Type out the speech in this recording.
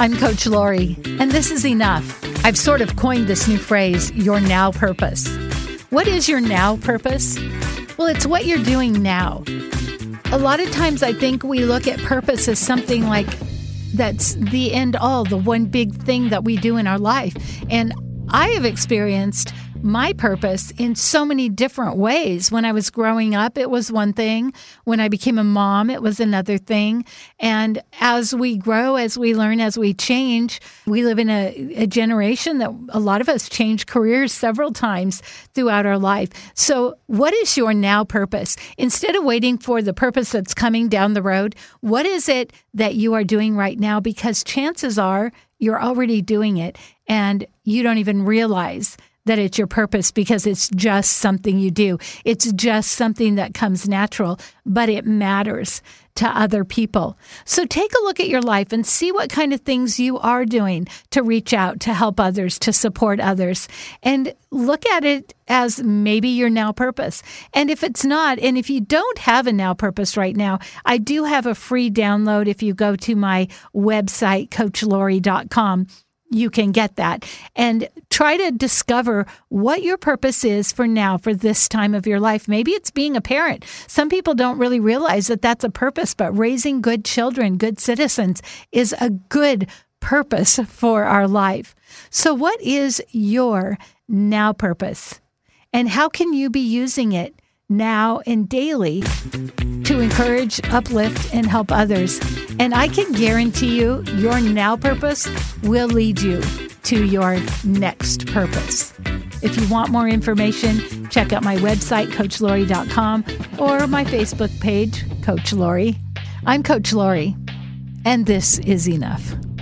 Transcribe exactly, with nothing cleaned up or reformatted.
I'm Coach Lori, and this is Enough. I've sort of coined this new phrase, your now purpose. What is your now purpose? Well, it's what you're doing now. A lot of times I think we look at purpose as something like that's the end all, the one big thing that we do in our life. And I have experienced my purpose in so many different ways. When I was growing up, it was one thing. When I became a mom, it was another thing. And as we grow, as we learn, as we change, we live in a, a generation that a lot of us change careers several times throughout our life. So what is your now purpose? Instead of waiting for the purpose that's coming down the road, what is it that you are doing right now? Because chances are you're already doing it and you don't even realize that it's your purpose because it's just something you do. It's just something that comes natural, but it matters to other people. So take a look at your life and see what kind of things you are doing to reach out, to help others, to support others, and look at it as maybe your now purpose. And if it's not, and if you don't have a now purpose right now, I do have a free download. If you go to my website, coach lori dot com, you can get that and try to discover what your purpose is for now, for this time of your life. Maybe it's being a parent. Some people don't really realize that that's a purpose, but raising good children, good citizens is a good purpose for our life. So what is your now purpose? And how can you be using it now and daily to encourage, uplift, and help others? And I can guarantee you, your now purpose will lead you to your next purpose. If you want more information, check out my website, coach lori dot com, or my Facebook page, Coach Lori. I'm Coach Lori, and this is Enough.